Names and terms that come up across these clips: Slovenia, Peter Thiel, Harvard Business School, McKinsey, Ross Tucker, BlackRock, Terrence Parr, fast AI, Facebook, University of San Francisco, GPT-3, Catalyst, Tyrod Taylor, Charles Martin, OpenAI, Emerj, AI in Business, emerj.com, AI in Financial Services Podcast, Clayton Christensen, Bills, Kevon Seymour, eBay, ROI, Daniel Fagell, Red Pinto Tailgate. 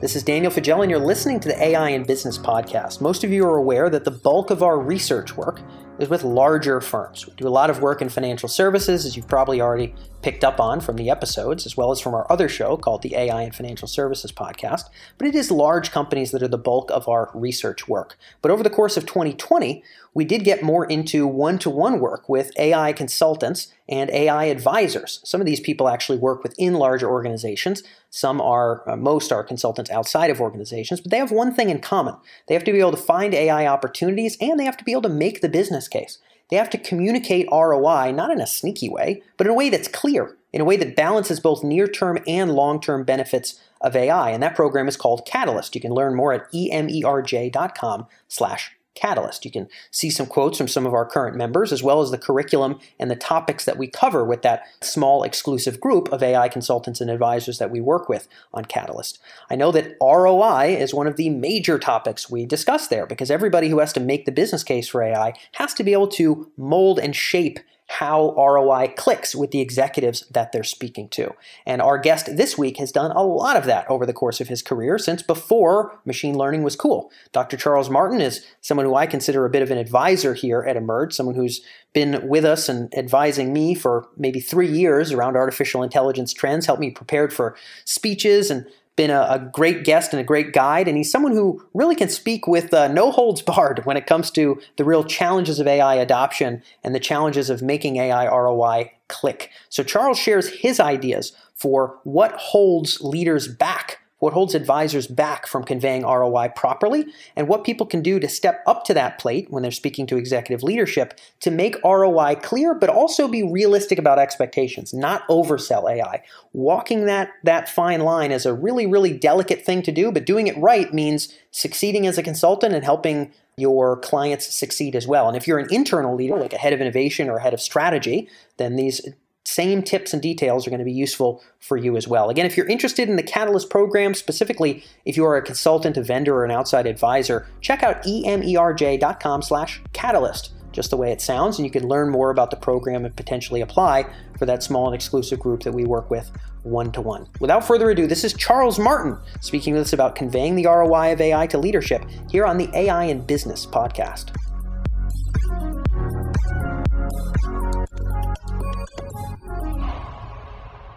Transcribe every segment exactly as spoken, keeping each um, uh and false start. This is Daniel Fagell, and you're listening to the A I in Business podcast. Most of you are aware that the bulk of our research work is with larger firms. We do a lot of work in financial services, as you've probably already picked up on from the episodes, as well as from our other show called the A I in Financial Services Podcast. But it is large companies that are the bulk of our research work. But over the course of twenty twenty, we did get more into one-to-one work with A I consultants and A I advisors. Some of these people actually work within larger organizations. Some are, uh, most are consultants outside of organizations, but they have one thing in common. They have to be able to find A I opportunities, and they have to be able to make the business case. They have to communicate R O I, not in a sneaky way, but in a way that's clear, in a way that balances both near-term and long-term benefits of A I. And that program is called Catalyst. You can learn more at emerj.com slash Catalyst. You can see some quotes from some of our current members, as well as the curriculum and the topics that we cover with that small exclusive group of A I consultants and advisors that we work with on Catalyst. I know that R O I is one of the major topics we discuss there, because everybody who has to make the business case for A I has to be able to mold and shape how R O I clicks with the executives that they're speaking to. And our guest this week has done a lot of that over the course of his career since before machine learning was cool. Doctor Charles Martin is someone who I consider a bit of an advisor here at Emerj, someone who's been with us and advising me for maybe three years around artificial intelligence trends, helped me prepared for speeches, and been a, a great guest and a great guide, and he's someone who really can speak with uh, no holds barred when it comes to the real challenges of A I adoption and the challenges of making A I R O I click. So Charles shares his ideas for what holds leaders back, what holds advisors back from conveying R O I properly, and what people can do to step up to that plate when they're speaking to executive leadership to make R O I clear, but also be realistic about expectations, not oversell A I. Walking that, that fine line is a really, really delicate thing to do, but doing it right means succeeding as a consultant and helping your clients succeed as well. And if you're an internal leader, like a head of innovation or a head of strategy, then these same tips and details are going to be useful for you as well. Again, if you're interested in the Catalyst program, specifically if you are a consultant, a vendor, or an outside advisor, check out emerj.com slash catalyst, just the way it sounds, and you can learn more about the program and potentially apply for that small and exclusive group that we work with one-to-one. Without further ado, this is Charles Martin speaking with us about conveying the R O I of A I to leadership here on the A I in Business podcast.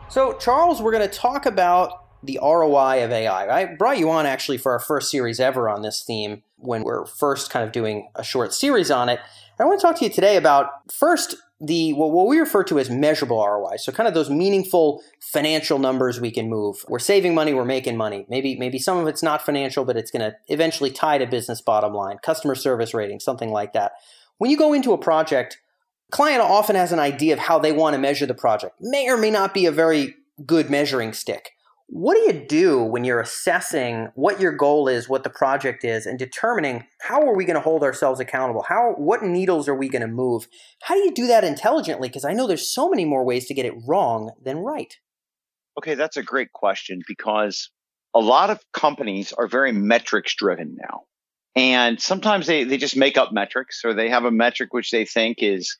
So, Charles, we're going to talk about the R O I of A I. I brought you on actually for our first series ever on this theme when we're first kind of doing a short series on it. And I want to talk to you today about first the what we refer to as measurable R O I. So, kind of those meaningful financial numbers we can move. We're saving money, we're making money. Maybe maybe some of it's not financial, but it's going to eventually tie to business bottom line, customer service rating, something like that. When you go into a project, client often has an idea of how they want to measure the project. May or may not be a very good measuring stick. What do you do when you're assessing what your goal is, what the project is, and determining how are we going to hold ourselves accountable? How, what needles are we going to move? How do you do that intelligently? Because I know there's so many more ways to get it wrong than right. Okay, that's a great question, because a lot of companies are very metrics driven now. And sometimes they, they just make up metrics, or they have a metric which they think is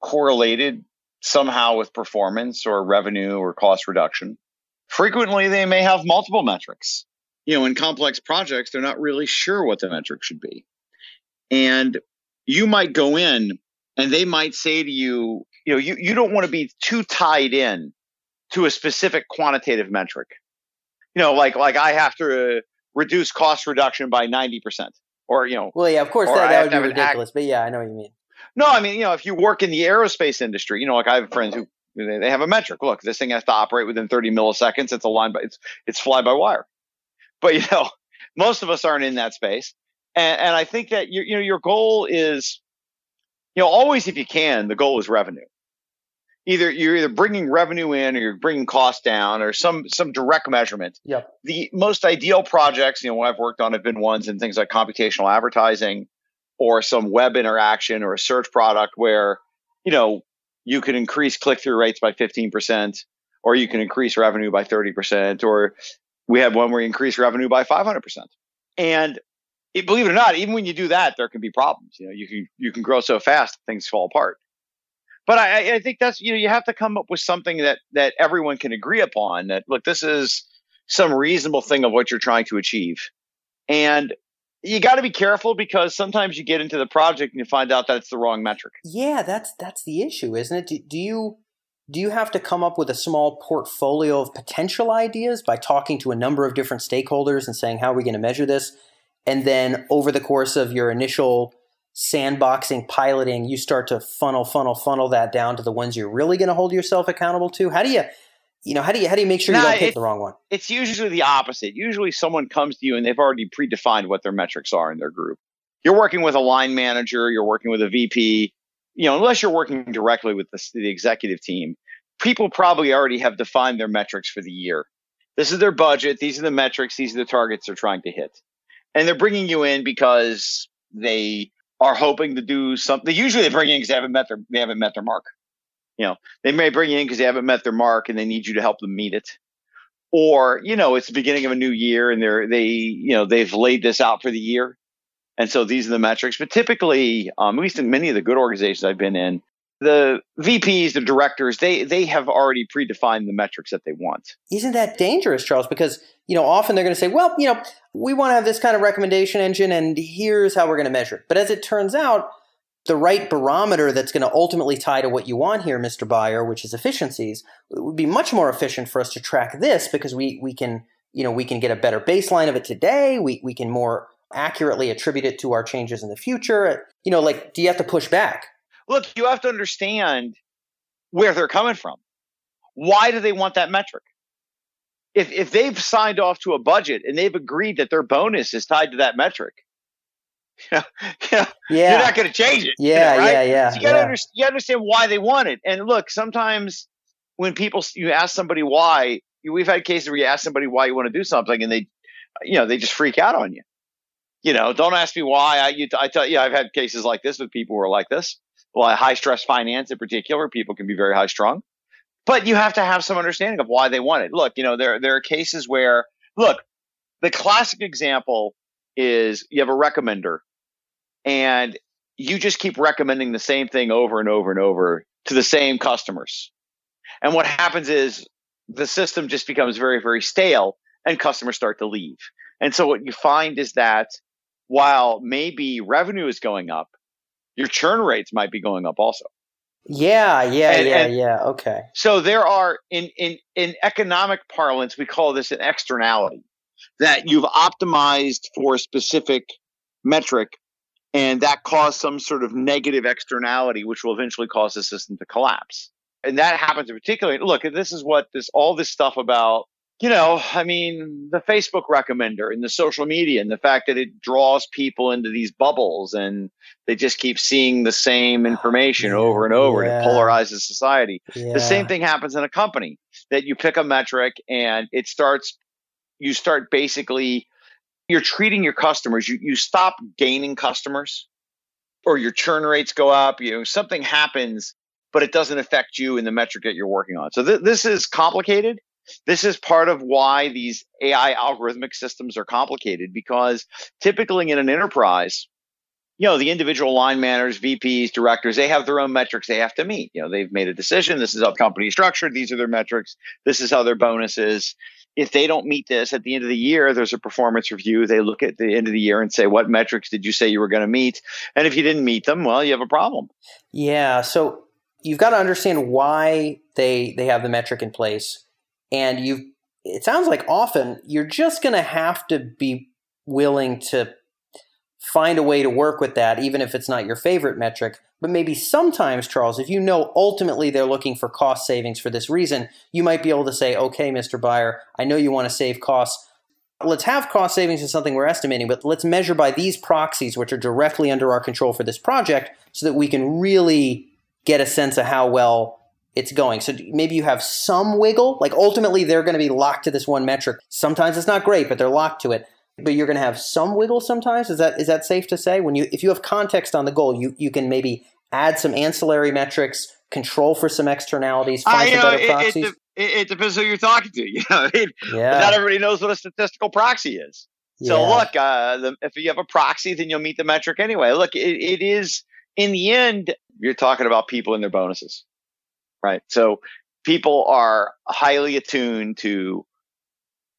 correlated somehow with performance or revenue or cost reduction. Frequently, they may have multiple metrics. You know, in complex projects, they're not really sure what the metric should be. And you might go in and they might say to you, you know, you, you don't want to be too tied in to a specific quantitative metric. You know, like, like I have to uh, reduce cost reduction by ninety percent or, you know. Well, yeah, of course, that, that would be ridiculous. Act- but yeah, I know what you mean. No, I mean, you know, if you work in the aerospace industry, you know, like I have friends who they have a metric. Look, this thing has to operate within thirty milliseconds. It's a line, by, it's it's fly by wire. But you know, most of us aren't in that space, and, and I think that you you know your goal is, you know, always if you can, the goal is revenue. Either you're either bringing revenue in, or you're bringing costs down, or some some direct measurement. Yeah. The most ideal projects, you know, what I've worked on have been ones in things like computational advertising, or some web interaction or a search product where, you know, you can increase click-through rates by fifteen percent, or you can increase revenue by thirty percent, or we have one where you increase revenue by five hundred percent. And it, believe it or not, even when you do that, there can be problems. You know, you can you can grow so fast, things fall apart. But I, I think that's, you know, you have to come up with something that that everyone can agree upon, that, look, this is some reasonable thing of what you're trying to achieve. And you got to be careful because sometimes you get into the project and you find out that it's the wrong metric. Yeah, that's that's the issue, isn't it? Do, do you do you have to come up with a small portfolio of potential ideas by talking to a number of different stakeholders and saying, how are we going to measure this? And then over the course of your initial sandboxing, piloting, you start to funnel, funnel, funnel that down to the ones you're really going to hold yourself accountable to? How do you... You know, how do you how do you make sure no, you don't pick the wrong one? It's usually the opposite. Usually someone comes to you and they've already predefined what their metrics are in their group. You're working with a line manager, you're working with a V P, you know, unless you're working directly with the, the executive team, people probably already have defined their metrics for the year. This is their budget. These are the metrics. These are the targets they're trying to hit. And they're bringing you in because they are hoping to do something. Usually they bring in because they haven't met their, they haven't met their mark. You know, they may bring you in because they haven't met their mark and they need you to help them meet it. Or, you know, it's the beginning of a new year and they're, they, you know, they've laid this out for the year. And so these are the metrics. But typically, um, at least in many of the good organizations I've been in, the V Ps, the directors, they, they have already predefined the metrics that they want. Isn't that dangerous, Charles? Because, you know, often they're going to say, well, you know, we want to have this kind of recommendation engine and here's how we're going to measure it. But as it turns out, the right barometer that's going to ultimately tie to what you want here, Mister Buyer, which is efficiencies, it would be much more efficient for us to track this because we we can, you know, we can get a better baseline of it today. We we can more accurately attribute it to our changes in the future. You know, like, do you have to push back? Look, you have to understand where they're coming from. Why do they want that metric? If if they've signed off to a budget and they've agreed that their bonus is tied to that metric, You know, you know, yeah. You're not going to change it. Yeah, you know, right? yeah, yeah. So you got to yeah. understand, understand why they want it. And look, sometimes when people you ask somebody why, we've had cases where you ask somebody why you want to do something, and they, you know, they just freak out on you. You know, don't ask me why. I, you, I tell you, I've had cases like this with people who are like this. Well, high stress finance in particular, people can be very high strung, but you have to have some understanding of why they want it. Look, you know, there there are cases where, look, the classic example is you have a recommender. And you just keep recommending the same thing over and over and over to the same customers. And what happens is the system just becomes very, very stale and customers start to leave. And so what you find is that while maybe revenue is going up, your churn rates might be going up also. Yeah, yeah, and, yeah, and yeah. Okay. So there are in, in, in economic parlance, we call this an externality, that you've optimized for a specific metric. And that caused some sort of negative externality, which will eventually cause the system to collapse. And that happens in particular. Look, this is what this all this stuff about, you know, I mean, the Facebook recommender and the social media and the fact that it draws people into these bubbles and they just keep seeing the same information over and over. Yeah. And it polarizes society. Yeah. The same thing happens in a company that you pick a metric and it starts, you start basically you're treating your customers, you, you stop gaining customers or your churn rates go up, you know, something happens, but it doesn't affect you in the metric that you're working on. So th- this is complicated. This is part of why these A I algorithmic systems are complicated, because typically in an enterprise, you know, the individual line managers, V Ps, directors, they have their own metrics they have to meet. You know, they've made a decision. This is how the company is structured. These are their metrics. This is how their bonus is. If they don't meet this at the end of the year, there's a performance review. They look at the end of the year and say, what metrics did you say you were going to meet? And if you didn't meet them, well, you have a problem. Yeah. So you've got to understand why they they have the metric in place. And you've it sounds like often you're just going to have to be willing to find a way to work with that, even if it's not your favorite metric. But maybe sometimes, Charles, if you know ultimately they're looking for cost savings for this reason, you might be able to say, okay, Mister Buyer, I know you want to save costs. Let's have cost savings as something we're estimating, but let's measure by these proxies, which are directly under our control for this project, so that we can really get a sense of how well it's going. So maybe you have some wiggle. Like ultimately, they're going to be locked to this one metric. Sometimes it's not great, but they're locked to it. But you're going to have some wiggle sometimes. Is that is that safe to say? When you if you have context on the goal, you you can maybe add some ancillary metrics, control for some externalities, find some better proxies. It, it, it depends who you're talking to. You know, I mean, yeah. Not everybody knows what a statistical proxy is. So yeah. look, uh, the, if you have a proxy, then you'll meet the metric anyway. Look, it, it is in the end, you're talking about people and their bonuses, right? So people are highly attuned to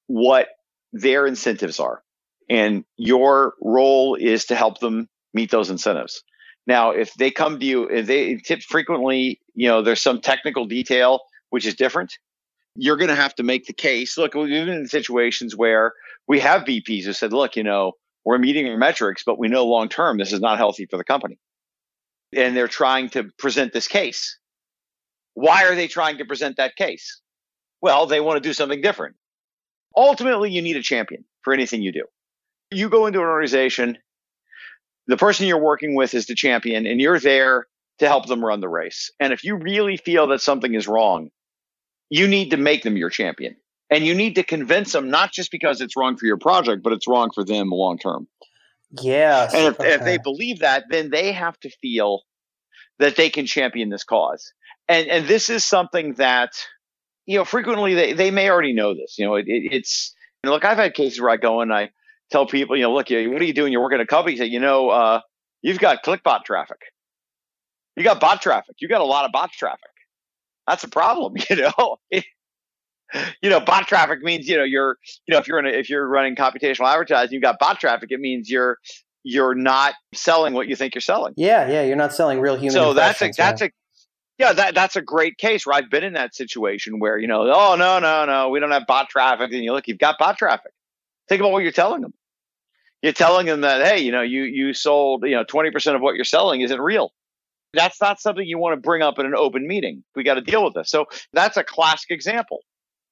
what their incentives are. And your role is to help them meet those incentives. Now, if they come to you, if they tip frequently, you know, there's some technical detail which is different. You're going to have to make the case. Look, we've been in situations where we have V Ps who said, look, you know, we're meeting our metrics, but we know long term this is not healthy for the company. And they're trying to present this case. Why are they trying to present that case? Well, they want to do something different. Ultimately, you need a champion for anything you do. You go into an organization, the person you're working with is the champion, and you're there to help them run the race. And if you really feel that something is wrong, you need to make them your champion. And you need to convince them, not just because it's wrong for your project, but it's wrong for them long term. Yes. And if, okay. if they believe that, then they have to feel that they can champion this cause. And and this is something that, you know, frequently they, they may already know this. You know, it, it, it's, you know, look, I've had cases where I go and I tell people, you know, look, what are you doing? You're working at a company. You say, you know, uh, you've got clickbot traffic. You got bot traffic. You got a lot of bot traffic. That's a problem, you know. It, you know, bot traffic means, you know, you're, you know, if you're in a, if you're running computational advertising, you got bot traffic. It means you're you're not selling what you think you're selling. Yeah, yeah, you're not selling real human. So that's a, that's right? a yeah that that's a great case where I've been in that situation where, you know, oh no no no we don't have bot traffic, and you look, you've got bot traffic. Think about what you're telling them. You're telling them that, hey, you know, you you sold, you know, twenty percent of what you're selling isn't real. That's not something you want to bring up in an open meeting. We got to deal with this. So that's a classic example.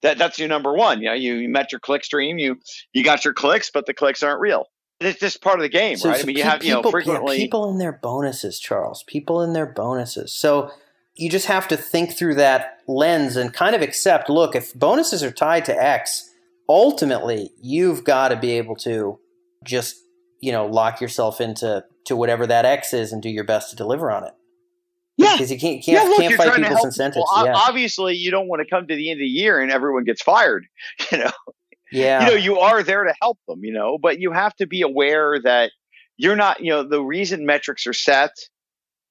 That that's your number one. You know, you, you met your click stream. You you got your clicks, but the clicks aren't real. It's just part of the game, so, right? So I mean, you pe- have you people, know frequently people in their bonuses, Charles. People in their bonuses. So you just have to think through that lens and kind of accept. Look, if bonuses are tied to X, ultimately you've got to be able to just, you know, lock yourself into to whatever that X is and do your best to deliver on it. Yeah, because you can't, can't, yeah, look, can't fight people's incentives. People. Yeah. Obviously, you don't want to come to the end of the year and everyone gets fired. You know, yeah, you know, you are there to help them. You know, but you have to be aware that you're not. You know, the reason metrics are set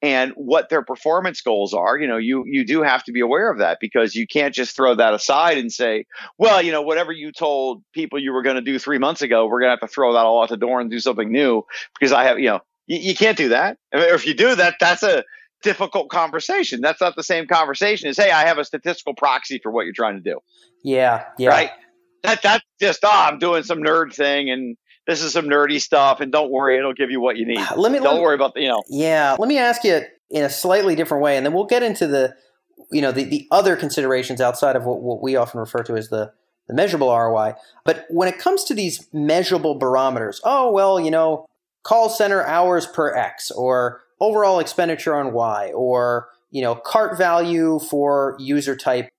and what their performance goals are. You know, you you do have to be aware of that, because you can't just throw that aside and say, well, you know, whatever you told people you were going to do three months ago, we're going to have to throw that all out the door and do something new, because I have. You know, you, you can't do that. I mean, if you do that, that's a difficult conversation. That's not the same conversation as, hey, I have a statistical proxy for what you're trying to do. Yeah, yeah. Right? That That's just, oh, I'm doing some nerd thing and this is some nerdy stuff, and don't worry, it'll give you what you need. Let me, don't let me, worry about the, you know. Yeah. Let me ask you in a slightly different way, and then we'll get into the, you know, the, the other considerations outside of what, what we often refer to as the, the measurable R O I. But when it comes to these measurable barometers, oh, well, you know, call center hours per X, or overall expenditure on Y, or, you know, cart value for user type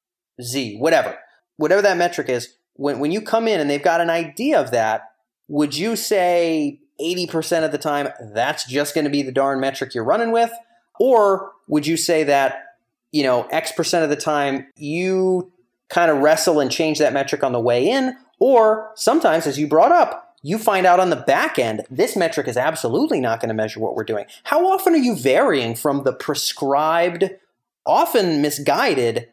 Z, whatever, whatever that metric is, when when you come in and they've got an idea of that, would you say eighty percent of the time, that's just going to be the darn metric you're running with? Or would you say that, you know, X percent of the time you kind of wrestle and change that metric on the way in, or sometimes, as you brought up, you find out on the back end, this metric is absolutely not going to measure what we're doing. How often are you varying from the prescribed, often misguided,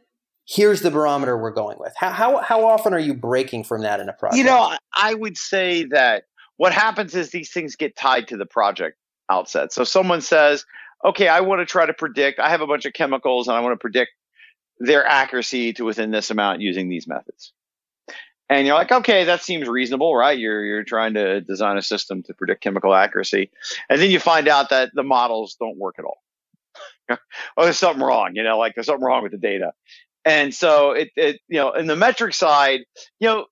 here's the barometer we're going with? How how, how often are you breaking from that in a project? You know, I would say that what happens is these things get tied to the project outset. So someone says, okay, I want to try to predict, I have a bunch of chemicals and I want to predict their accuracy to within this amount using these methods. And you're like, okay, that seems reasonable, right? You're you're trying to design a system to predict chemical accuracy. And then you find out that the models don't work at all. Oh, there's something wrong, you know, like there's something wrong with the data. And so it, it, you know, in the metric side, you know,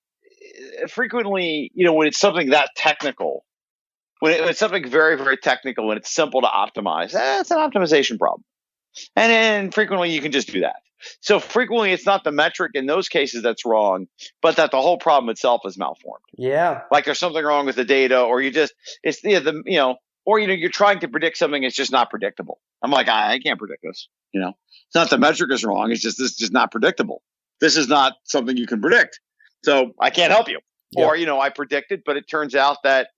frequently, you know, when it's something that technical, when, it, when it's something very, very technical and it's simple to optimize, eh, it's an optimization problem. And then frequently you can just do that. So frequently it's not the metric in those cases that's wrong, but that the whole problem itself is malformed. Yeah. Like there's something wrong with the data, or you just, it's you know, the, you know, or, you know, you're trying to predict something. It's just not predictable. I'm like, I, I can't predict this. You know, it's not the metric is wrong. It's just, this is just not predictable. This is not something you can predict. So I can't help you. Yeah. Or, you know, I predicted, but it turns out that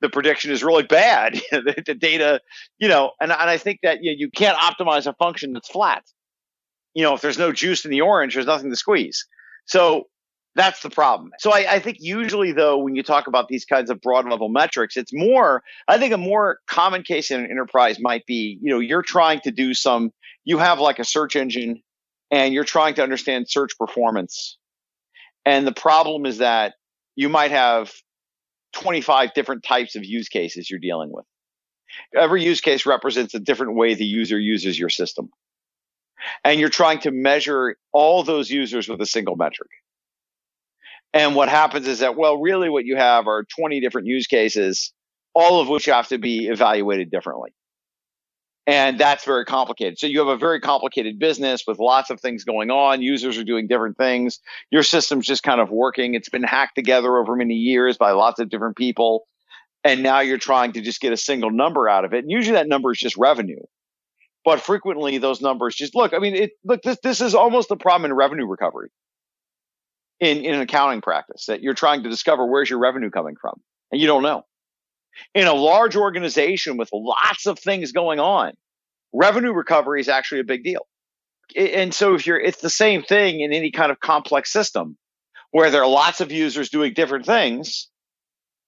the prediction is really bad. the, the data, you know, and, and I think that you know, you can't optimize a function that's flat. You know, if there's no juice in the orange, there's nothing to squeeze. So That's the problem. So I, I think usually, though, when you talk about these kinds of broad level metrics, it's more, I think a more common case in an enterprise might be, you know, you're trying to do some, you have like a search engine and you're trying to understand search performance. And the problem is that you might have twenty-five different types of use cases you're dealing with. Every use case represents a different way the user uses your system. And you're trying to measure all those users with a single metric. And what happens is that, well, really what you have are twenty different use cases, all of which have to be evaluated differently. And that's very complicated. So you have a very complicated business with lots of things going on. Users are doing different things. Your system's just kind of working. It's been hacked together over many years by lots of different people. And now you're trying to just get a single number out of it. And usually that number is just revenue. But frequently those numbers just look, I mean, it, look, this, this is almost the problem in revenue recovery. In, in an accounting practice, that you're trying to discover where's your revenue coming from, and you don't know. In a large organization with lots of things going on, revenue recovery is actually a big deal. And so if you're, it's the same thing in any kind of complex system where there are lots of users doing different things.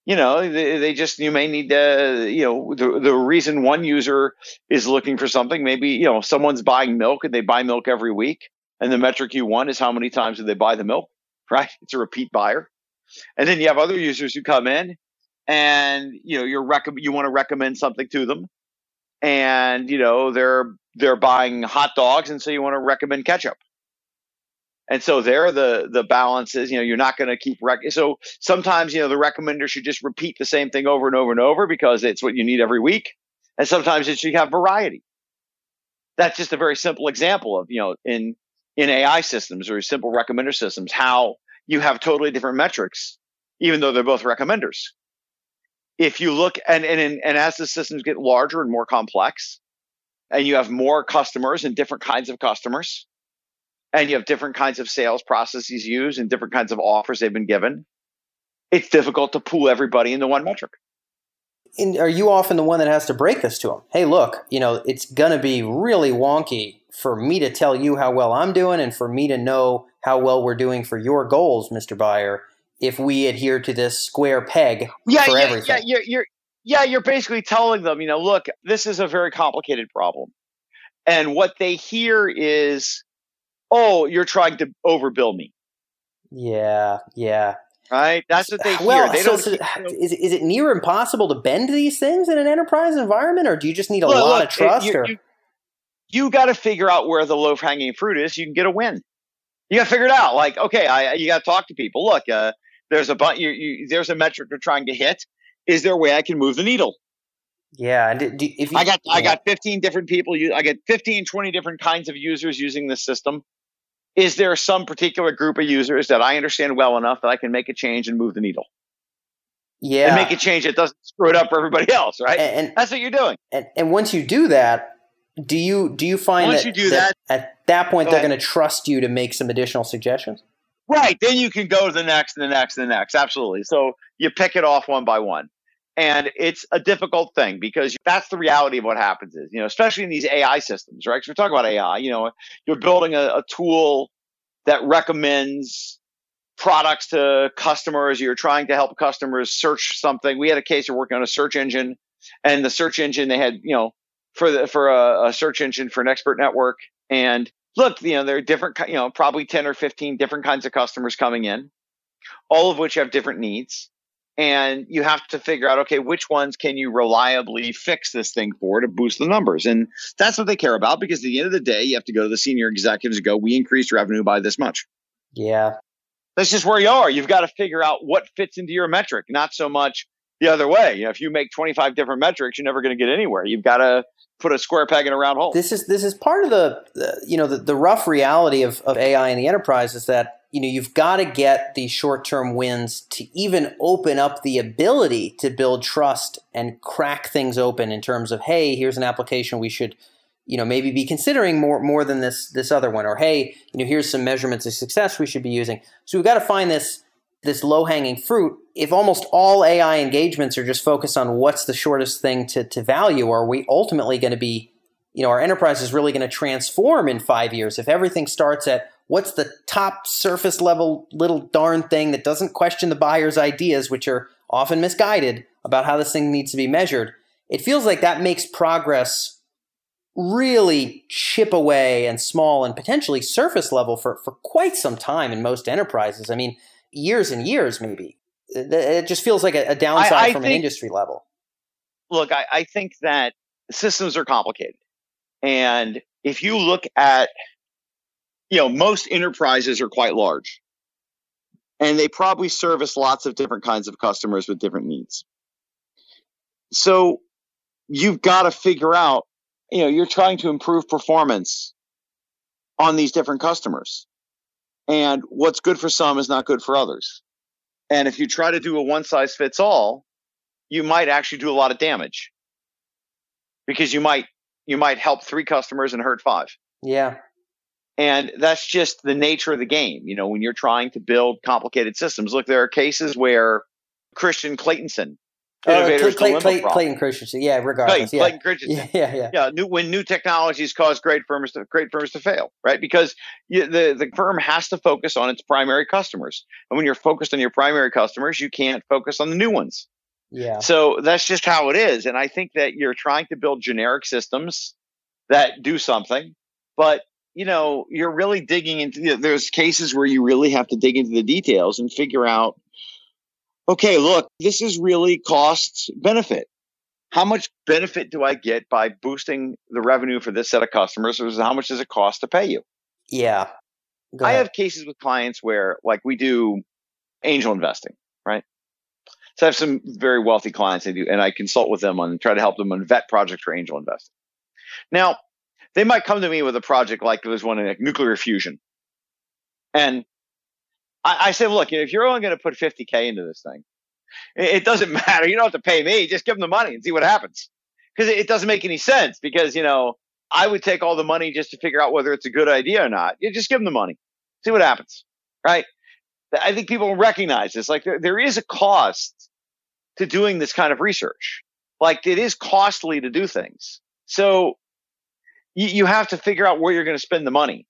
You know, they, they just, you may need to, you know, the, the reason one user is looking for something, maybe, you know, someone's buying milk and they buy milk every week, and the metric you want is how many times do they buy the milk. Right? It's a repeat buyer. And then you have other users who come in and, you know, you're rec- you want to recommend something to them and, you know, they're, they're buying hot dogs. And so you want to recommend ketchup. And so there, the, the balance is, you know, you're not going to keep rec. So sometimes, you know, the recommender should just repeat the same thing over and over and over because it's what you need every week. And sometimes it should have variety. That's just a very simple example of, you know, in, in A I systems or simple recommender systems, how you have totally different metrics, even though they're both recommenders. If you look and, and, and as the systems get larger and more complex and you have more customers and different kinds of customers and you have different kinds of sales processes used and different kinds of offers they've been given, it's difficult to pool everybody into one metric. And are you often the one that has to break this to them? Hey, look, you know, it's going to be really wonky for me to tell you how well I'm doing and for me to know how well we're doing for your goals, Mister Buyer, if we adhere to this square peg yeah, for yeah, everything. Yeah, you're, you're, yeah, you're basically telling them, you know, look, this is a very complicated problem. And what they hear is, oh, you're trying to overbill me. Yeah, yeah. Right? That's what they hear. Well, they so, don't, so, is, is it near impossible to bend these things in an enterprise environment, or do you just need a look, lot look, of trust? It, you, or? you, you got to figure out where the low-hanging fruit is. You can get a win. You got to figure it out. Like, okay, I, you got to talk to people. Look, uh, there's a bunch, you, you, there's a metric they're trying to hit. Is there a way I can move the needle? Yeah. And do, do, if you, I got, you I know. got fifteen different people. I got fifteen, twenty different kinds of users using this system. Is there some particular group of users that I understand well enough that I can make a change and move the needle? Yeah. And make a change that doesn't screw it up for everybody else, right? And, and that's what you're doing. And, and once you do that, do you do you find that, you do that, that at that point go they're going to trust you to make some additional suggestions? Right. Then you can go to the next and the next and the next. Absolutely. So you pick it off one by one. And it's a difficult thing because that's the reality of what happens is, you know, especially in these A I systems, right? Because we're talking about A I, you know, you're building a, a tool that recommends products to customers. You're trying to help customers search something. We had a case of working on a search engine, and the search engine they had, you know, for the, for a, a search engine for an expert network. And look, you know, there are different, you know, probably ten or fifteen different kinds of customers coming in, all of which have different needs. And you have to figure out, okay, which ones can you reliably fix this thing for to boost the numbers? And that's what they care about, because at the end of the day, you have to go to the senior executives and go, we increased revenue by this much. Yeah. That's just where you are. You've got to figure out what fits into your metric, not so much the other way. You know, if you make twenty-five different metrics, you're never going to get anywhere. You've got to put a square peg in a round hole. This is this is part of the, the you know, the, the rough reality of, of A I in the enterprise is that, you know, you've got to get these short-term wins to even open up the ability to build trust and crack things open in terms of, hey, here's an application we should, you know, maybe be considering more more than this this other one, or hey, you know, here's some measurements of success we should be using. So we've got to find this this low-hanging fruit. If almost all A I engagements are just focused on what's the shortest thing to to value, are we ultimately going to be you know, our enterprise is really going to transform in five years if everything starts at what's the top surface level little darn thing that doesn't question the buyer's ideas, which are often misguided about how this thing needs to be measured. It feels like that makes progress really chip away and small and potentially surface level for, for quite some time in most enterprises. I mean, years and years maybe. It just feels like a, a downside I, I from think, an industry level. Look, I, I think that systems are complicated. And if you look at, you know, most enterprises are quite large. And they probably service lots of different kinds of customers with different needs. So you've got to figure out, you know, you're trying to improve performance on these different customers. And what's good for some is not good for others. And if you try to do a one size fits all, you might actually do a lot of damage. Because you might you might help three customers and hurt five. Yeah. And that's just the nature of the game. You know, when you're trying to build complicated systems, look, there are cases where Christian Clayton, innovators, oh, Clay, Clay, Clay, Clayton Christensen, yeah, regardless, Clay, yeah. Clayton Christensen, yeah, yeah, yeah. New, when new technologies cause great firms to great firms to fail, right? Because you, the the firm has to focus on its primary customers, and when you're focused on your primary customers, you can't focus on the new ones. Yeah. So that's just how it is, and I think that you're trying to build generic systems that do something, but you know, you're really digging into. You know, there's cases where you really have to dig into the details and figure out. Okay, look, this is really cost benefit. How much benefit do I get by boosting the revenue for this set of customers versus how much does it cost to pay you? Yeah. I have cases with clients where like we do angel investing, right? So I have some very wealthy clients I do, and I consult with them on try to help them on vet projects for angel investing. Now, they might come to me with a project like there was one in like nuclear fusion. And I said, look, if you're only going to put fifty K into this thing, it doesn't matter. You don't have to pay me. Just give them the money and see what happens. Because it doesn't make any sense because, you know, I would take all the money just to figure out whether it's a good idea or not. You just give them the money. See what happens. Right? I think people recognize this. Like there, there is a cost to doing this kind of research. Like it is costly to do things. So you, you have to figure out where you're going to spend the money.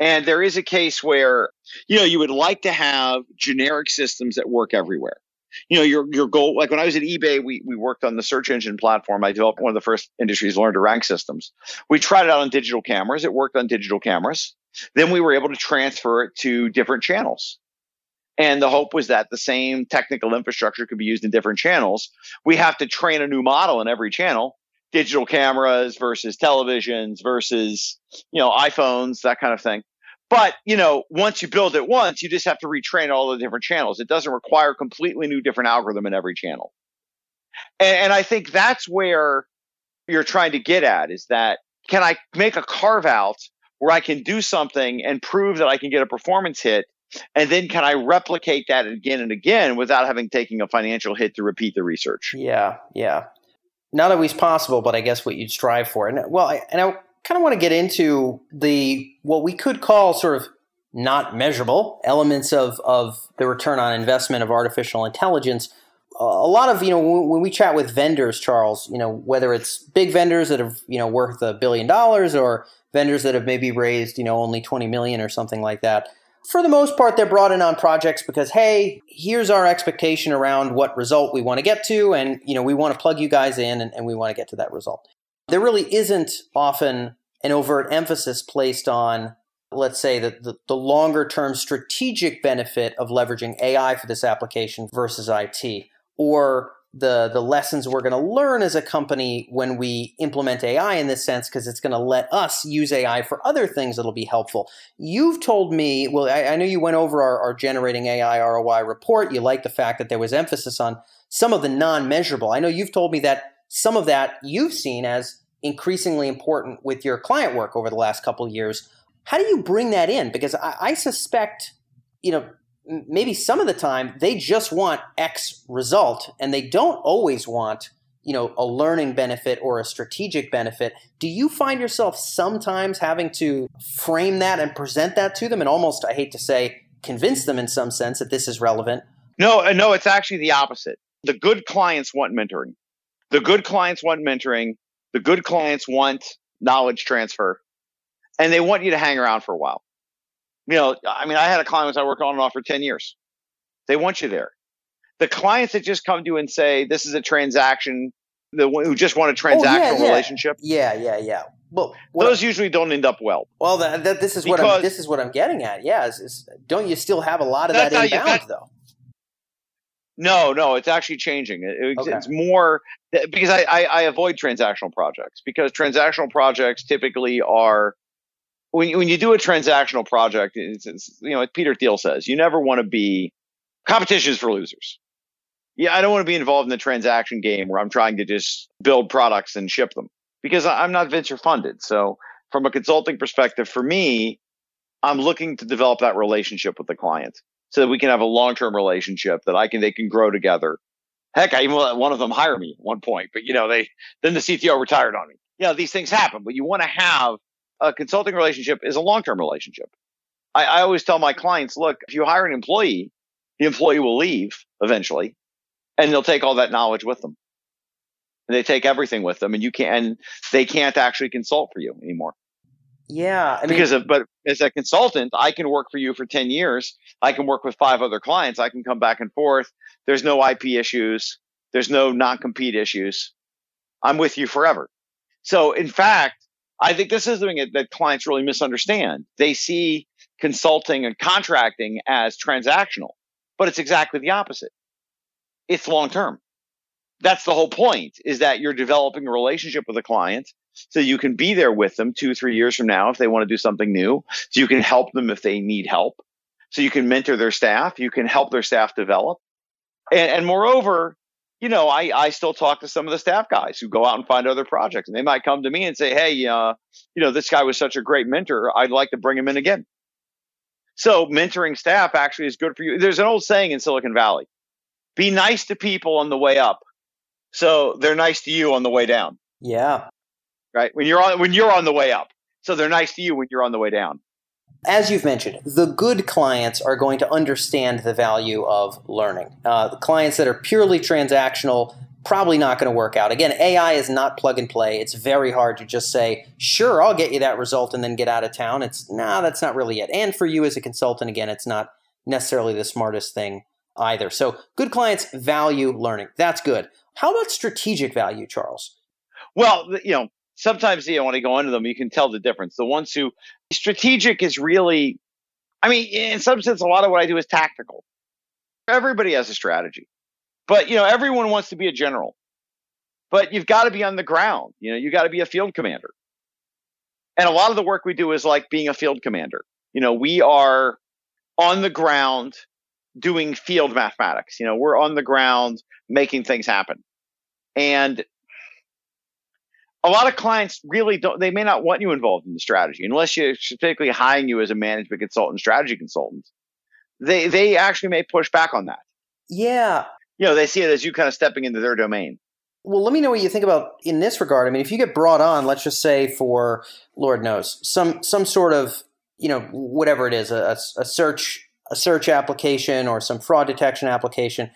And there is a case where, you know, you would like to have generic systems that work everywhere. You know, your your goal, like when I was at eBay, we we worked on the search engine platform. I developed one of the first industries learned to rank systems. We tried it out on digital cameras. It worked on digital cameras. Then we were able to transfer it to different channels. And the hope was that the same technical infrastructure could be used in different channels. We have to train a new model in every channel. Digital cameras versus televisions versus, you know, iPhones, that kind of thing. But, you know, once you build it once, you just have to retrain all the different channels. It doesn't require a completely new different algorithm in every channel. And, and I think that's where you're trying to get at is that can I make a carve out where I can do something and prove that I can get a performance hit? And then can I replicate that again and again without having taken a financial hit to repeat the research? Yeah, yeah. Not always possible, but I guess what you'd strive for. And well, I, and I kind of want to get into the what we could call sort of not measurable elements of of the return on investment of artificial intelligence. Uh, a lot of, you know, w- when we chat with vendors, Charles, you know, whether it's big vendors that have, you know, worth a billion dollars or vendors that have maybe raised, you know, only twenty million or something like that. For the most part, they're brought in on projects because, hey, here's our expectation around what result we want to get to. And, you know, we want to plug you guys in and, and we want to get to that result. There really isn't often an overt emphasis placed on, let's say, the, the, the longer term strategic benefit of leveraging A I for this application versus I T or the, the lessons we're going to learn as a company when we implement A I in this sense, because it's going to let us use A I for other things that'll be helpful. You've told me, well, I, I know you went over our, our Generating A I R O I report. You liked the fact that there was emphasis on some of the non-measurable. I know you've told me that some of that you've seen as increasingly important with your client work over the last couple of years. How do you bring that in? Because I, I suspect, you know, maybe some of the time they just want X result and they don't always want, you know, a learning benefit or a strategic benefit. Do you find yourself sometimes having to frame that and present that to them and almost, I hate to say, convince them in some sense that this is relevant? No, no, it's actually the opposite. The good clients want mentoring. The good clients want mentoring. The good clients want knowledge transfer, and they want you to hang around for a while. You know, I mean, I had a client I worked on and off for ten years. They want you there. The clients that just come to you and say, this is a transaction, the who just want a transactional oh, yeah, relationship. Yeah, yeah, yeah. Well, well, those usually don't end up well. Well, that, that, this is what I'm, this is what I'm getting at. Yeah, is, is, don't you still have a lot of that inbound you, that, though? No, no, it's actually changing. It, okay. It's more because I, I, I avoid transactional projects because transactional projects typically are when you, when you do a transactional project. It's, it's you know, as Peter Thiel says, you never want to be competitions for losers. Yeah, I don't want to be involved in the transaction game where I'm trying to just build products and ship them. Because I'm not venture funded. So from a consulting perspective, for me, I'm looking to develop that relationship with the client so that we can have a long-term relationship that I can, they can grow together. Heck, I even let one of them hire me at one point, but you know, they, then the C T O retired on me. You know, these things happen, but you want to have a consulting relationship is a long-term relationship. I, I always tell my clients, look, if you hire an employee, the employee will leave eventually and they'll take all that knowledge with them. And they take everything with them, and you can't. And they can't actually consult for you anymore. Yeah, I mean, because of, but as a consultant, I can work for you for ten years. I can work with five other clients. I can come back and forth. There's no I P issues. There's no non-compete issues. I'm with you forever. So, in fact, I think this is something that clients really misunderstand. They see consulting and contracting as transactional, but it's exactly the opposite. It's long term. That's the whole point, is that you're developing a relationship with a client so you can be there with them two, three years from now if they want to do something new. So you can help them if they need help. So you can mentor their staff. You can help their staff develop. And, and moreover, you know, I, I still talk to some of the staff guys who go out and find other projects. And they might come to me and say, hey, uh, you know, this guy was such a great mentor. I'd like to bring him in again. So mentoring staff actually is good for you. There's an old saying in Silicon Valley, be nice to people on the way up. So they're nice to you on the way down. Yeah. Right? When you're on when you're on the way up. So they're nice to you when you're on the way down. As you've mentioned, the good clients are going to understand the value of learning. Uh, the clients that are purely transactional, probably not going to work out. Again, A I is not plug and play. It's very hard to just say, sure, I'll get you that result and then get out of town. It's, nah, that's not really it. And for you as a consultant, again, it's not necessarily the smartest thing either. So good clients value learning. That's good. How about strategic value, Charles? Well, you know, sometimes, you know, when I go into them, you can tell the difference. The ones who strategic is really, I mean, in some sense, a lot of what I do is tactical. Everybody has a strategy, but you know, everyone wants to be a general, but you've got to be on the ground. You know, you got to be a field commander. And a lot of the work we do is like being a field commander. You know, we are on the ground doing field mathematics. You know, we're on the ground making things happen. And a lot of clients really don't, they may not want you involved in the strategy unless you're particularly hiring you as a management consultant, strategy consultant. They they actually may push back on that. Yeah. You know, they see it as you kind of stepping into their domain. Well, let me know what you think about in this regard. I mean, if you get brought on, let's just say for, Lord knows, some some sort of, you know, whatever it is, a, a search, a search application or some fraud detection application.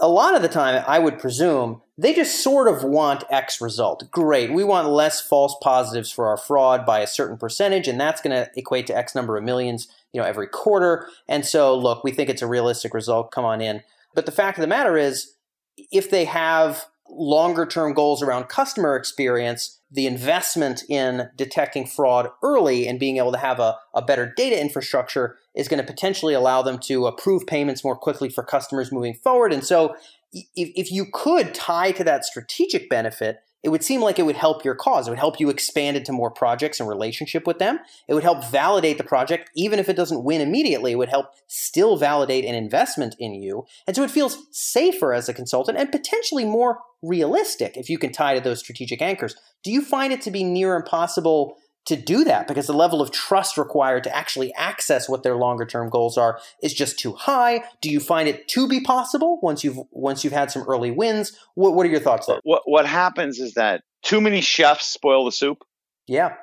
A lot of the time, I would presume, they just sort of want X result. Great. We want less false positives for our fraud by a certain percentage, and that's going to equate to X number of millions, you know, every quarter. And so, look, we think it's a realistic result. Come on in. But the fact of the matter is, if they have longer-term goals around customer experience, the investment in detecting fraud early and being able to have a, a better data infrastructure is going to potentially allow them to approve payments more quickly for customers moving forward. And so if, if you could tie to that strategic benefit, it would seem like it would help your cause. It would help you expand into more projects and relationship with them. It would help validate the project. Even if it doesn't win immediately, it would help still validate an investment in you. And so it feels safer as a consultant and potentially more realistic if you can tie to those strategic anchors. Do you find it to be near impossible to do that because the level of trust required to actually access what their longer term goals are is just too high? Do you find it to be possible once you've once you've had some early wins? What, what are your thoughts there? What what happens is that too many chefs spoil the soup. Yeah.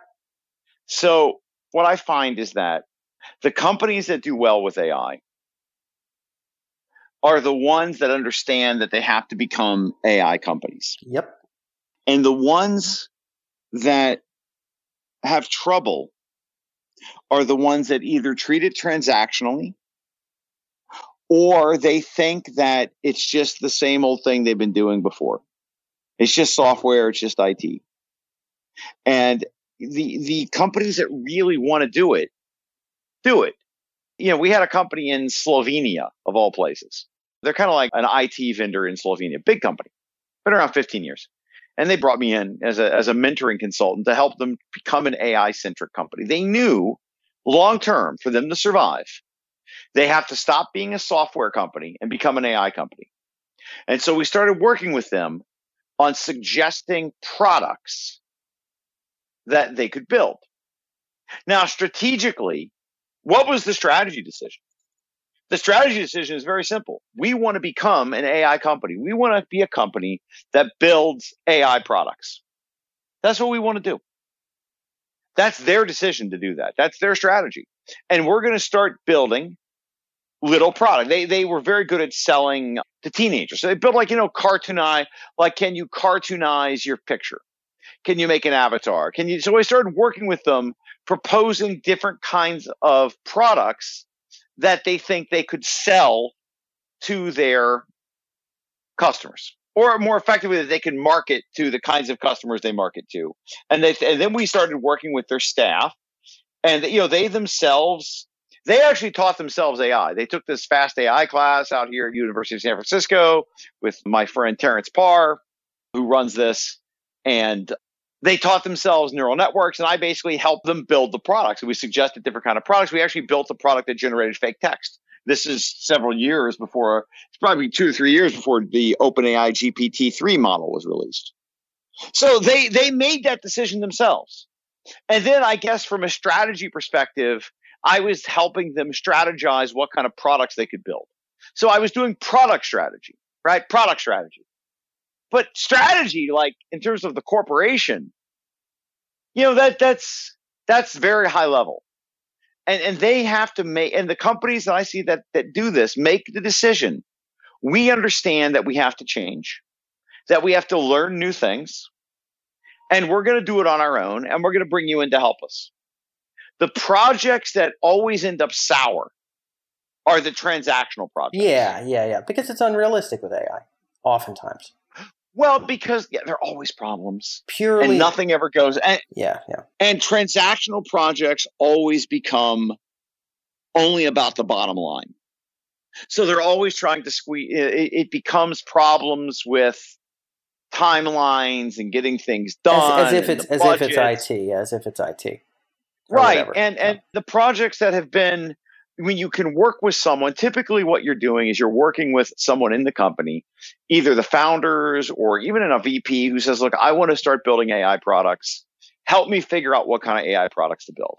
So what I find is that the companies that do well with A I are the ones that understand that they have to become A I companies. Yep. And the ones that have trouble are the ones that either treat it transactionally, or they think that it's just the same old thing they've been doing before. It's just software, it's just I T. And the the companies that really want to do it, do it. You know, we had a company in Slovenia, of all places. They're kind of like an I T vendor in Slovenia, big company, been around fifteen years. And they brought me in as a as a mentoring consultant to help them become an A I-centric company. They knew long-term for them to survive, they have to stop being a software company and become an A I company. And so we started working with them on suggesting products that they could build. Now, strategically, what was the strategy decision? The strategy decision is very simple. We want to become an A I company. We want to be a company that builds A I products. That's what we want to do. That's their decision to do that. That's their strategy. And we're going to start building little product. They they were very good at selling to teenagers. So they built like, you know, cartoonize, like, can you cartoonize your picture? Can you make an avatar? Can you? So I started working with them, proposing different kinds of products that they think they could sell to their customers, or more effectively, that they can market to the kinds of customers they market to. And, they, and then we started working with their staff, and you know, they themselves, they actually taught themselves A I. They took this fast A I class out here at University of San Francisco with my friend Terrence Parr, who runs this, and they taught themselves neural networks, and I basically helped them build the products. We suggested different kinds of products. We actually built a product that generated fake text. This is several years before, it's probably two or three years before the OpenAI G P T three model was released. So they they made that decision themselves. And then I guess from a strategy perspective, I was helping them strategize what kind of products they could build. So I was doing product strategy, right? Product strategy. But strategy, like in terms of the corporation, you know, that that's that's very high level. And and they have to make, and the companies that I see that that do this make the decision. We understand that we have to change, that we have to learn new things, and we're going to do it on our own, and we're going to bring you in to help us. The projects that always end up sour are the transactional projects. Yeah, yeah, yeah. Because it's unrealistic with A I, oftentimes. Well, because yeah, there are always problems. Purely. And nothing ever goes. And, yeah, yeah. And transactional projects always become only about the bottom line. So they're always trying to squeeze. It, it becomes problems with timelines and getting things done. As, as if it's as if it's IT. As if it's IT. Right. And yeah. and the projects that have been, when you can work with someone, typically what you're doing is you're working with someone in the company, either the founders or even in a V P who says, look, I want to start building A I products. Help me figure out what kind of A I products to build.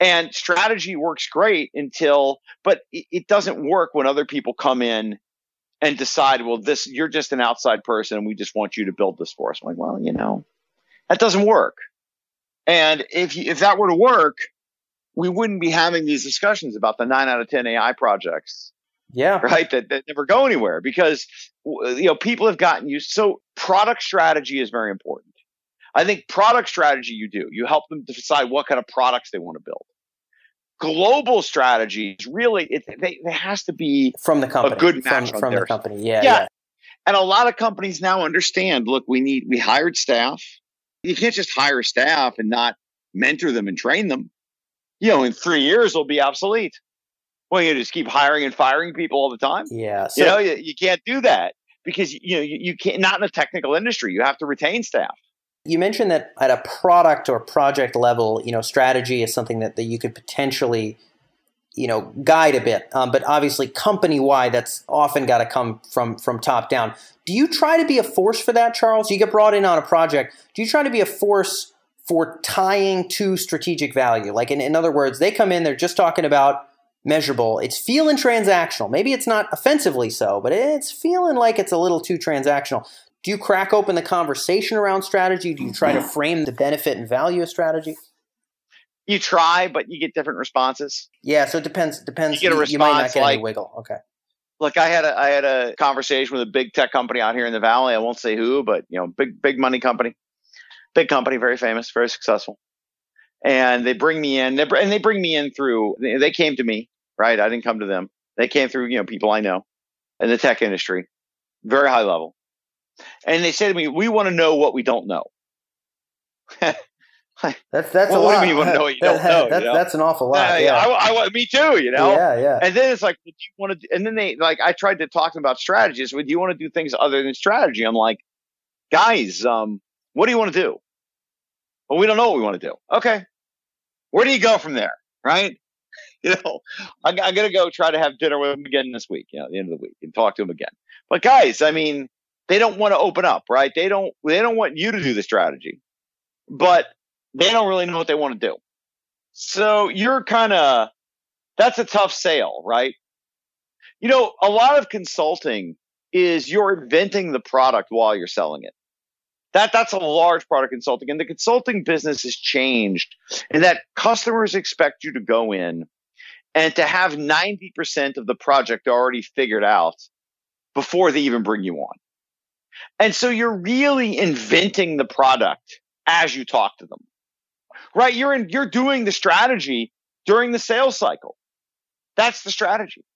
And strategy works great until, but it doesn't work when other people come in and decide, well, this, you're just an outside person and we just want you to build this for us. I'm like, well, you know, that doesn't work. And if you, if that were to work, we wouldn't be having these discussions about the nine out of ten A I projects. Yeah. Right. That, that never go anywhere because, you know, people have gotten used. So product strategy is very important. I think product strategy you do, you help them decide what kind of products they want to build. Global strategy is really, it, they, it has to be from the company, a good match from, from the company. Yeah, yeah. Yeah. And a lot of companies now understand, look, we need, we hired staff. You can't just hire staff and not mentor them and train them. You know, in three years, they'll be obsolete. Well, you just keep hiring and firing people all the time. Yeah. So, you know, you, you can't do that because, you know, you, you can't, not in a technical industry. You have to retain staff. You mentioned that at a product or project level, you know, strategy is something that, that you could potentially, you know, guide a bit. Um, but obviously company-wide, that's often got to come from, from top down. Do you try to be a force for that, Charles? You get brought in on a project. Do you try to be a force for tying to strategic value? Like in, in other words, they come in, they're just talking about measurable. It's feeling transactional. Maybe it's not offensively so, but it's feeling like it's a little too transactional. Do you crack open the conversation around strategy? Do you try to frame the benefit and value of strategy? You try, but you get different responses. Yeah, so it depends. Depends. You get a response, you might not get like, any wiggle. Okay. Look, I had a I had a conversation with a big tech company out here in the Valley. I won't say who, but you know, big big money company. Big company, very famous, very successful. And they bring me in, and they bring me in through, they came to me, right? I didn't come to them. They came through, you know, people I know in the tech industry, very high level. And they said to me, we want to know what we don't know. that's that's well, a what lot. Do you want to know what you don't know? That, you know? That's an awful lot. Uh, yeah, I, I, I, me too, you know? Yeah, yeah. And then it's like, do you want to do? And then they, like, I tried to talk about strategies. Well, do you want to do things other than strategy? I'm like, guys, um, what do you want to do? Well, we don't know what we want to do. Okay. Where do you go from there, right? You know, I'm, I'm going to go try to have dinner with them again this week, you know, at the end of the week, and talk to them again. But guys, I mean, they don't want to open up, right? They don't, they don't want you to do the strategy, but they don't really know what they want to do. So you're kind of, that's a tough sale, right? You know, a lot of consulting is you're inventing the product while you're selling it. That that's a large part of consulting, and the consulting business has changed in that customers expect you to go in and to have ninety percent of the project already figured out before they even bring you on. And so you're really inventing the product as you talk to them, right? You're in, you're doing the strategy during the sales cycle. That's the strategy.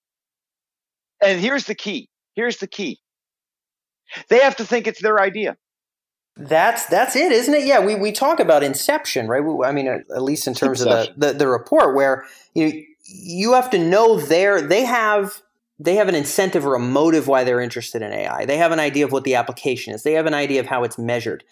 And here's the key. Here's the key. They have to think it's their idea. That's that's it, isn't it? Yeah, we, we talk about inception, right? We, I mean, at, at least in terms inception. of the, the, the report, where you you have to know their they have they have an incentive or a motive why they're interested in A I. They have an idea of what the application is. They have an idea of how it's measured.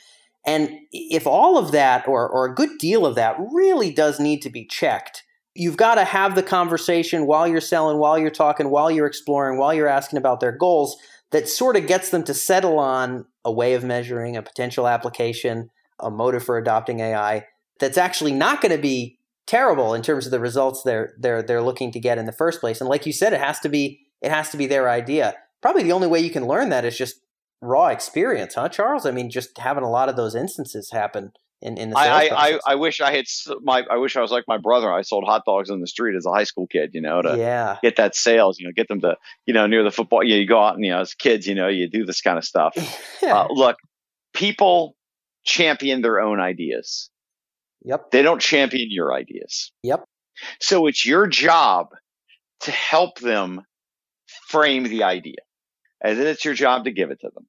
And if all of that, or or a good deal of that, really does need to be checked, you've got to have the conversation while you're selling, while you're talking, while you're exploring, while you're asking about their goals. That sort of gets them to settle on a way of measuring, a potential application, a motive for adopting A I that's actually not going to be terrible in terms of the results they're they're they're looking to get in the first place. And like you said, it has to be it has to be their idea. Probably the only way you can learn that is just raw experience, huh, Charles? I mean, just having a lot of those instances happen in in the sales process. I, I I wish I had my I wish I was like my brother. I sold hot dogs on the street as a high school kid, you know, to yeah. get that sales, you know, get them to, you know, near the football. You, know, you go out and, you know, as kids, you know, you do this kind of stuff. Yeah. Uh, look, people champion their own ideas. Yep. They don't champion your ideas. Yep. So it's your job to help them frame the idea, and then it's your job to give it to them.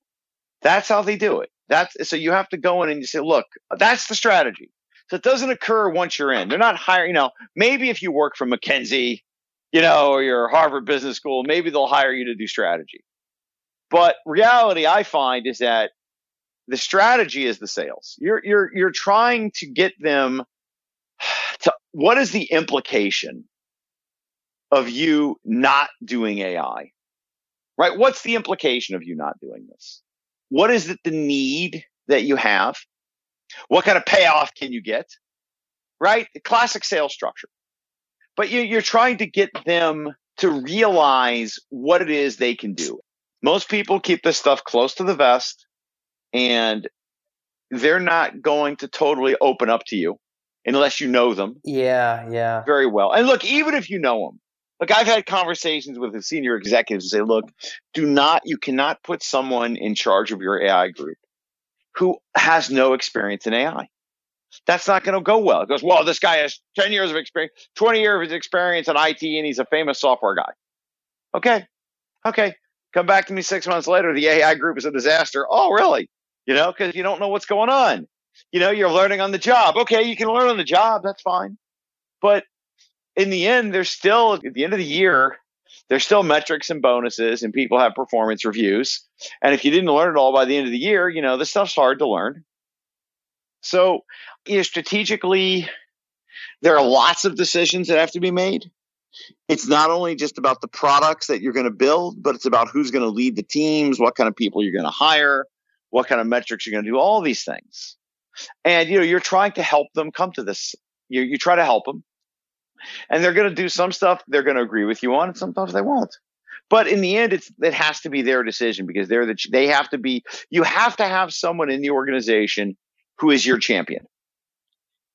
That's how they do it. That's so you have to go in and you say, look, that's the strategy. So it doesn't occur once you're in. They're not hiring, you know, maybe if you work for McKinsey, you know, or your Harvard Business School, maybe they'll hire you to do strategy. But reality, I find, is that the strategy is the sales. You're you're you're trying to get them to, what is the implication of you not doing A I? Right? What's the implication of you not doing this? What is it the need that you have? What kind of payoff can you get? Right? The classic sales structure. But you, you're trying to get them to realize what it is they can do. Most people keep this stuff close to the vest, and they're not going to totally open up to you unless you know them. Yeah, yeah. Very well. And look, even if you know them, look, I've had conversations with the senior executives and say, look, do not, you cannot put someone in charge of your A I group who has no experience in A I. That's not going to go well. It goes, well, this guy has ten years of experience, twenty years of experience in I T, and he's a famous software guy. Okay. Okay. Come back to me six months later. The A I group is a disaster. Oh, really? You know, because you don't know what's going on. You know, you're learning on the job. Okay. You can learn on the job. That's fine. But in the end, there's still, at the end of the year, there's still metrics and bonuses, and people have performance reviews. And if you didn't learn it all by the end of the year, you know, this stuff's hard to learn. So, you know, strategically, there are lots of decisions that have to be made. It's not only just about the products that you're going to build, but it's about who's going to lead the teams, what kind of people you're going to hire, what kind of metrics you're going to do, all these things. And, you know, you're trying to help them come to this. You, you try to help them. And they're going to do some stuff they're going to agree with you on, and sometimes they won't. But in the end, it's, it has to be their decision, because they're the, they have to be – you have to have someone in the organization who is your champion.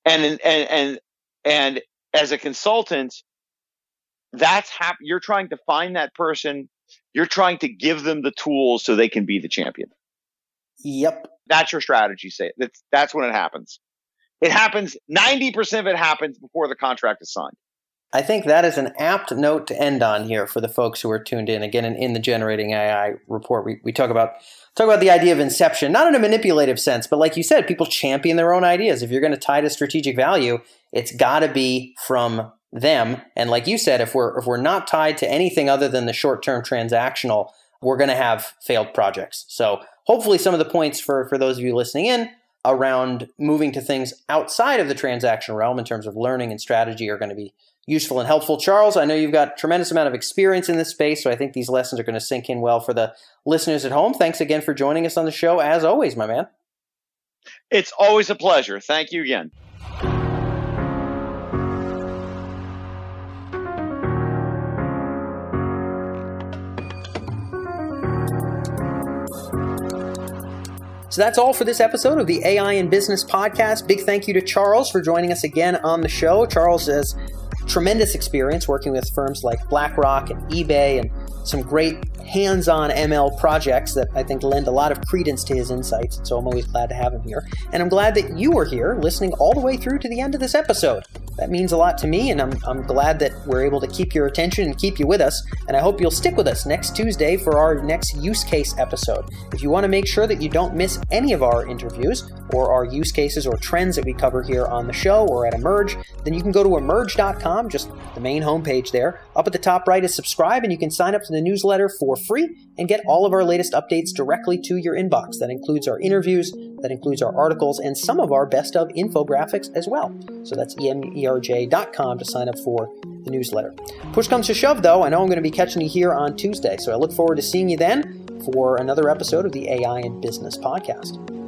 And and and and as a consultant, that's hap- you're trying to find that person. You're trying to give them the tools so they can be the champion. Yep. That's your strategy. That's, that's when it happens. It happens, ninety percent of it happens before the contract is signed. I think that is an apt note to end on here for the folks who are tuned in. Again, in, in the Generating A I report, we, we talk about talk about the idea of inception, not in a manipulative sense, but like you said, people champion their own ideas. If you're going to tie to strategic value, it's got to be from them. And like you said, if we're if we're not tied to anything other than the short-term transactional, we're going to have failed projects. So hopefully some of the points for, for those of you listening in around moving to things outside of the transactional realm in terms of learning and strategy are going to be useful and helpful. Charles, I know you've got a tremendous amount of experience in this space, so I think these lessons are going to sink in well for the listeners at home. Thanks again for joining us on the show, as always, my man. It's always a pleasure. Thank you again. So that's all for this episode of the A I in Business podcast. Big thank you to Charles for joining us again on the show. Charles has tremendous experience working with firms like BlackRock and eBay and some great hands-on M L projects that I think lend a lot of credence to his insights. So I'm always glad to have him here. And I'm glad that you were here listening all the way through to the end of this episode. That means a lot to me, and I'm, I'm glad that we're able to keep your attention and keep you with us. And I hope you'll stick with us next Tuesday for our next use case episode. If you want to make sure that you don't miss any of our interviews or our use cases or trends that we cover here on the show or at Emerj, then you can go to emerj dot com, just the main homepage there. Up at the top right is subscribe, and you can sign up to the newsletter for free and get all of our latest updates directly to your inbox. That includes our interviews, that includes our articles, and some of our best of infographics as well. So that's emerj dot com to sign up for the newsletter. Push comes to shove, though, I know I'm going to be catching you here on Tuesday, so I look forward to seeing you then for another episode of the A I in Business podcast.